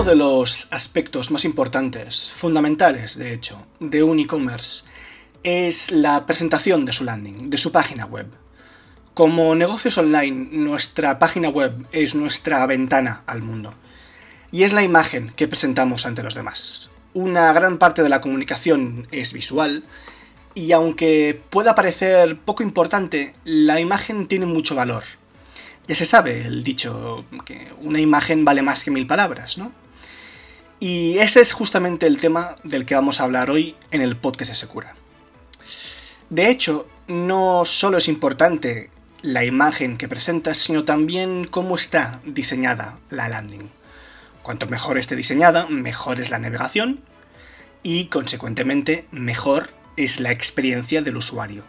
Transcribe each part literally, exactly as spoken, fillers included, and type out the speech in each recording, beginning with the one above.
Uno de los aspectos más importantes, fundamentales de hecho, de un e-commerce es la presentación de su landing, de su página web. Como negocios online, nuestra página web es nuestra ventana al mundo y es la imagen que presentamos ante los demás. Una gran parte de la comunicación es visual y aunque pueda parecer poco importante, la imagen tiene mucho valor. Ya se sabe el dicho que una imagen vale más que mil palabras, ¿no? Y este es justamente el tema del que vamos a hablar hoy en el podcast de Secura. De hecho, no solo es importante la imagen que presentas, sino también cómo está diseñada la landing. Cuanto mejor esté diseñada, mejor es la navegación y, consecuentemente, mejor es la experiencia del usuario,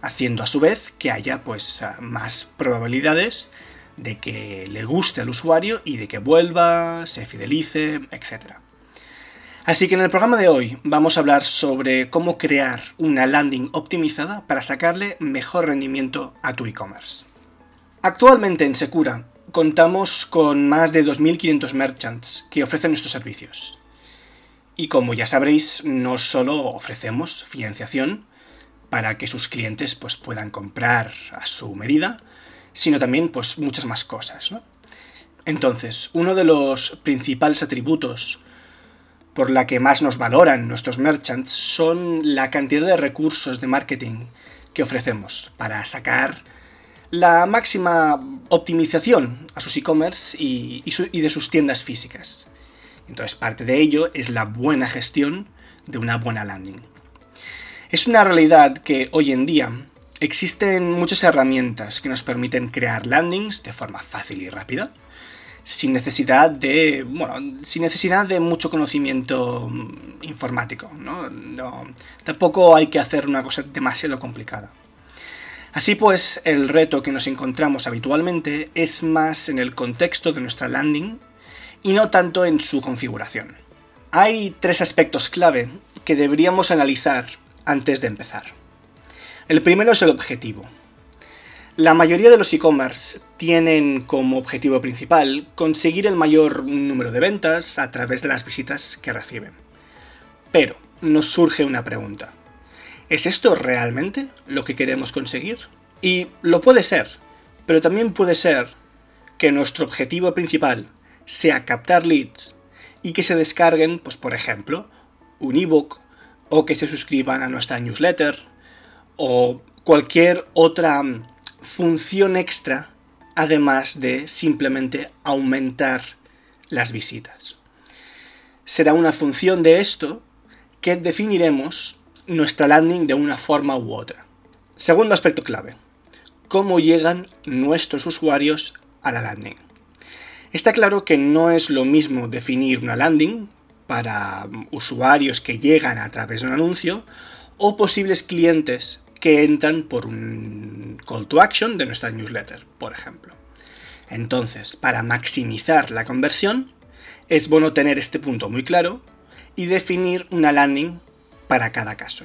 haciendo a su vez que haya pues, más probabilidades de que le guste al usuario y de que vuelva, se fidelice, etcétera. Así que en el programa de hoy vamos a hablar sobre cómo crear una landing optimizada para sacarle mejor rendimiento a tu e-commerce. Actualmente en Secura contamos con más de dos mil quinientos merchants que ofrecen estos servicios. Y como ya sabréis, no solo ofrecemos financiación para que sus clientes pues, puedan comprar a su medida, sino también pues, muchas más cosas, ¿no? Entonces, uno de los principales atributos por la que más nos valoran nuestros merchants son la cantidad de recursos de marketing que ofrecemos para sacar la máxima optimización a sus e-commerce y, y, su, y de sus tiendas físicas. Entonces, parte de ello es la buena gestión de una buena landing. Es una realidad que hoy en día existen muchas herramientas que nos permiten crear landings de forma fácil y rápida, sin necesidad de, bueno, sin necesidad de mucho conocimiento informático, ¿no? No, tampoco hay que hacer una cosa demasiado complicada. Así pues, el reto que nos encontramos habitualmente es más en el contexto de nuestra landing y no tanto en su configuración. Hay tres aspectos clave que deberíamos analizar antes de empezar. El primero es el objetivo. La mayoría de los e-commerce tienen como objetivo principal conseguir el mayor número de ventas a través de las visitas que reciben. Pero nos surge una pregunta. ¿Es esto realmente lo que queremos conseguir? Y lo puede ser, pero también puede ser que nuestro objetivo principal sea captar leads y que se descarguen, pues por ejemplo, un ebook o que se suscriban a nuestra newsletter o cualquier otra función extra, además de simplemente aumentar las visitas. Será una función de esto que definiremos nuestra landing de una forma u otra. Segundo aspecto clave, cómo llegan nuestros usuarios a la landing. Está claro que no es lo mismo definir una landing para usuarios que llegan a través de un anuncio o posibles clientes que entran por un call to action de nuestra newsletter, por ejemplo. Entonces, para maximizar la conversión, es bueno tener este punto muy claro y definir una landing para cada caso.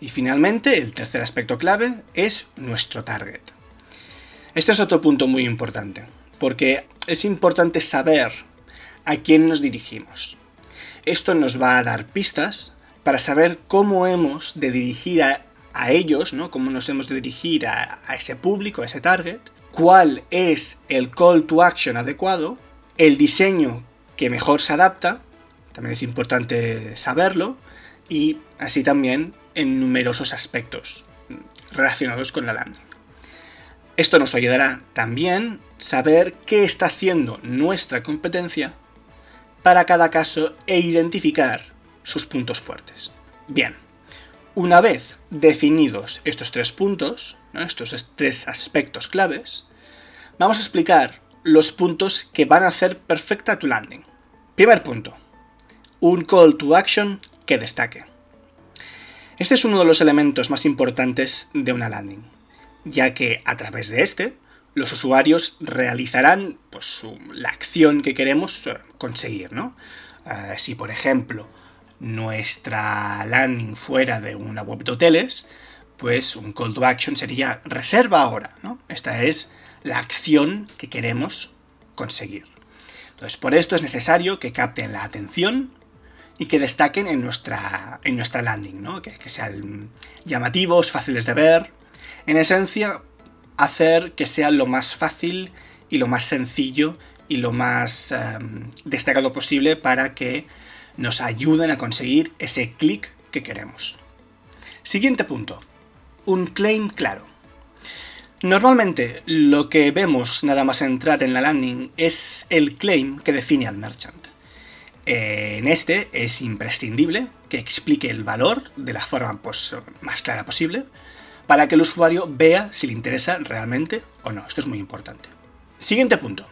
Y finalmente, el tercer aspecto clave es nuestro target. Este es otro punto muy importante, porque es importante saber a quién nos dirigimos. Esto nos va a dar pistas para saber cómo hemos de dirigir a a ellos, ¿no? Cómo nos hemos de dirigir a, a ese público, a ese target, cuál es el call to action adecuado, el diseño que mejor se adapta, también es importante saberlo, y así también en numerosos aspectos relacionados con la landing. Esto nos ayudará también saber qué está haciendo nuestra competencia para cada caso e identificar sus puntos fuertes. Bien. Una vez definidos estos tres puntos, ¿no? estos tres aspectos claves, vamos a explicar los puntos que van a hacer perfecta tu landing. Primer punto, un call to action que destaque. Este es uno de los elementos más importantes de una landing, ya que a través de este, los usuarios realizarán pues, su, la acción que queremos conseguir, ¿no? Uh, si, por ejemplo, nuestra landing fuera de una web de hoteles, pues un call to action sería reserva ahora, ¿no? Esta es la acción que queremos conseguir. Entonces, por esto es necesario que capten la atención y que destaquen en nuestra, en nuestra landing, ¿no? Que, que sean llamativos, fáciles de ver. En esencia, hacer que sea lo más fácil y lo más sencillo y lo más eh, destacado posible para que nos ayuden a conseguir ese clic que queremos. Siguiente punto, un claim claro. Normalmente lo que vemos nada más entrar en la landing es el claim que define al merchant. En este es imprescindible que explique el valor de la forma pues, más clara posible para que el usuario vea si le interesa realmente o no. Esto es muy importante. Siguiente punto,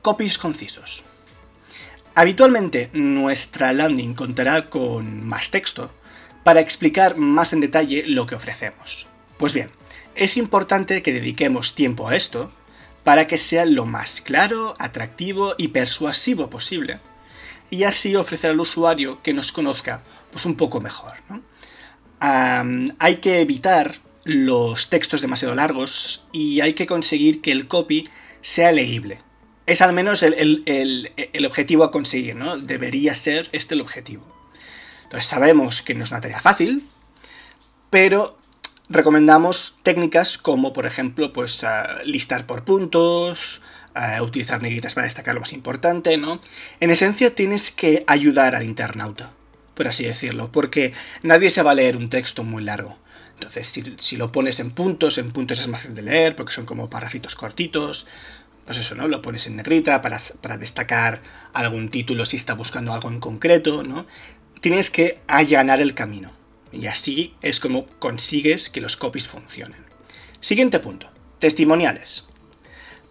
copies concisos. Habitualmente nuestra landing contará con más texto para explicar más en detalle lo que ofrecemos. Pues bien, es importante que dediquemos tiempo a esto para que sea lo más claro, atractivo y persuasivo posible y así ofrecer al usuario que nos conozca pues, un poco mejor, ¿no? Um, hay que evitar los textos demasiado largos y hay que conseguir que el copy sea legible. Es al menos el, el, el, el objetivo a conseguir, ¿no? Debería ser este el objetivo. Entonces sabemos que no es una tarea fácil, pero recomendamos técnicas como, por ejemplo, pues, uh, listar por puntos, uh, utilizar negritas para destacar lo más importante, ¿no? En esencia, tienes que ayudar al internauta, por así decirlo, porque nadie se va a leer un texto muy largo. Entonces, si, si lo pones en puntos, en puntos es más fácil de leer, porque son como parrafitos cortitos, pues eso, ¿no? Lo pones en negrita para, para destacar algún título si está buscando algo en concreto, ¿no? Tienes que allanar el camino. Y así es como consigues que los copies funcionen. Siguiente punto, testimoniales.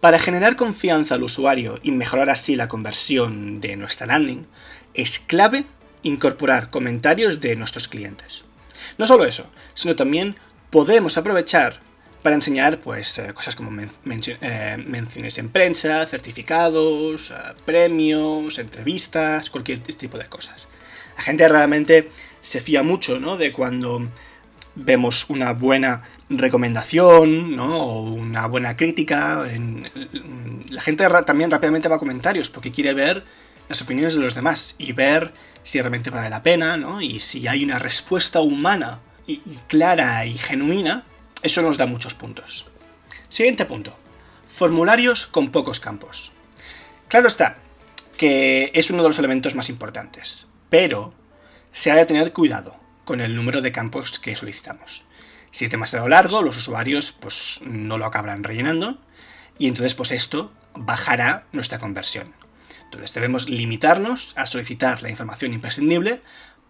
Para generar confianza al usuario y mejorar así la conversión de nuestra landing, es clave incorporar comentarios de nuestros clientes. No solo eso, sino también podemos aprovechar para enseñar pues, cosas como men- men- eh, menciones en prensa, certificados, eh, premios, entrevistas, cualquier tipo de cosas. La gente realmente se fía mucho, ¿no? De cuando vemos una buena recomendación, ¿no? O una buena crítica. La gente también rápidamente va a comentarios porque quiere ver las opiniones de los demás y ver si realmente vale la pena, ¿no? Y si hay una respuesta humana y clara y genuina, eso nos da muchos puntos. Siguiente punto. Formularios con pocos campos. Claro está que es uno de los elementos más importantes. Pero se ha de tener cuidado con el número de campos que solicitamos. Si es demasiado largo, los usuarios pues, no lo acabarán rellenando y entonces pues, esto bajará nuestra conversión. Entonces debemos limitarnos a solicitar la información imprescindible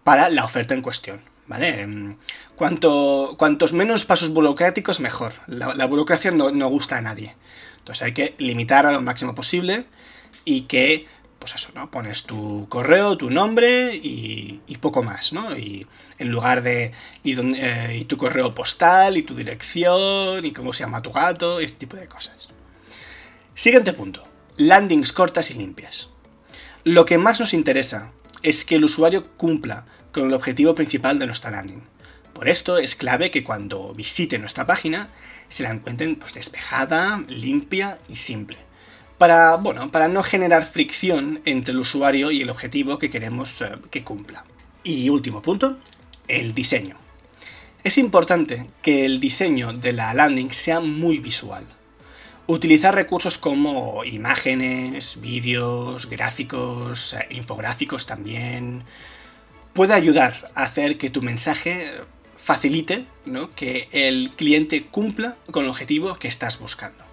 para la oferta en cuestión, ¿vale? Cuanto, cuantos menos pasos burocráticos, mejor. La, la burocracia no, no gusta a nadie. Entonces hay que limitar a lo máximo posible y que pues eso, ¿no? Pones tu correo, tu nombre y, y poco más, ¿no? Y en lugar de y, donde, eh, y tu correo postal y tu dirección y cómo se llama tu gato y este tipo de cosas. Siguiente punto, landings cortas y limpias. Lo que más nos interesa es que el usuario cumpla con el objetivo principal de nuestra landing. Por esto es clave que cuando visite nuestra página se la encuentren pues, despejada, limpia y simple. Para, bueno, para no generar fricción entre el usuario y el objetivo que queremos eh, que cumpla. Y último punto, el diseño. Es importante que el diseño de la landing sea muy visual. Utilizar recursos como imágenes, vídeos, gráficos, eh, infográficos también, puede ayudar a hacer que tu mensaje facilite, ¿no? Que el cliente cumpla con el objetivo que estás buscando.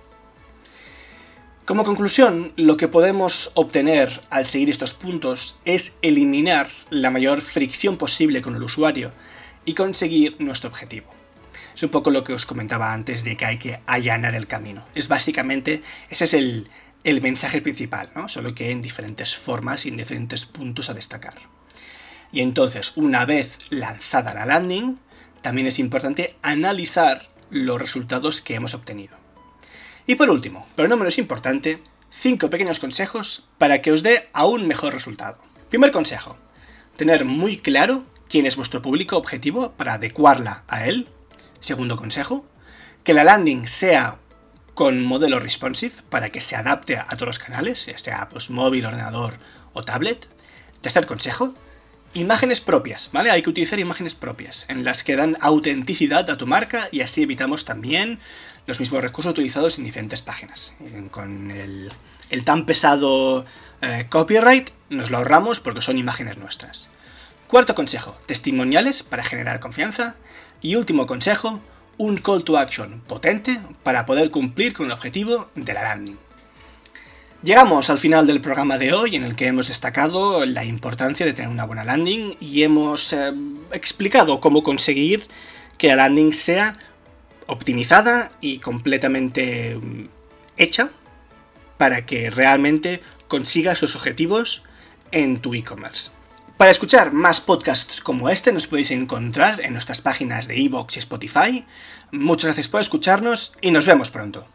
Como conclusión, lo que podemos obtener al seguir estos puntos es eliminar la mayor fricción posible con el usuario y conseguir nuestro objetivo. Es un poco lo que os comentaba antes de que hay que allanar el camino. Es básicamente, ese es el, el mensaje principal, ¿no? Solo que en diferentes formas y en diferentes puntos a destacar. Y entonces, una vez lanzada la landing, también es importante analizar los resultados que hemos obtenido. Y por último, pero no menos importante, cinco pequeños consejos para que os dé aún mejor resultado. Primer consejo, tener muy claro quién es vuestro público objetivo para adecuarla a él. Segundo consejo, que la landing sea con modelo responsive para que se adapte a todos los canales, ya sea pues, móvil, ordenador o tablet. Tercer consejo, imágenes propias, ¿vale? Hay que utilizar imágenes propias en las que dan autenticidad a tu marca y así evitamos también los mismos recursos utilizados en diferentes páginas. Con el, el tan pesado eh, copyright nos lo ahorramos porque son imágenes nuestras. Cuarto consejo, testimoniales para generar confianza. Y último consejo, un call to action potente para poder cumplir con el objetivo de la landing. Llegamos al final del programa de hoy en el que hemos destacado la importancia de tener una buena landing y hemos eh, explicado cómo conseguir que la landing sea optimizada y completamente hecha para que realmente consiga sus objetivos en tu e-commerce. Para escuchar más podcasts como este nos podéis encontrar en nuestras páginas de iVoox y Spotify. Muchas gracias por escucharnos y nos vemos pronto.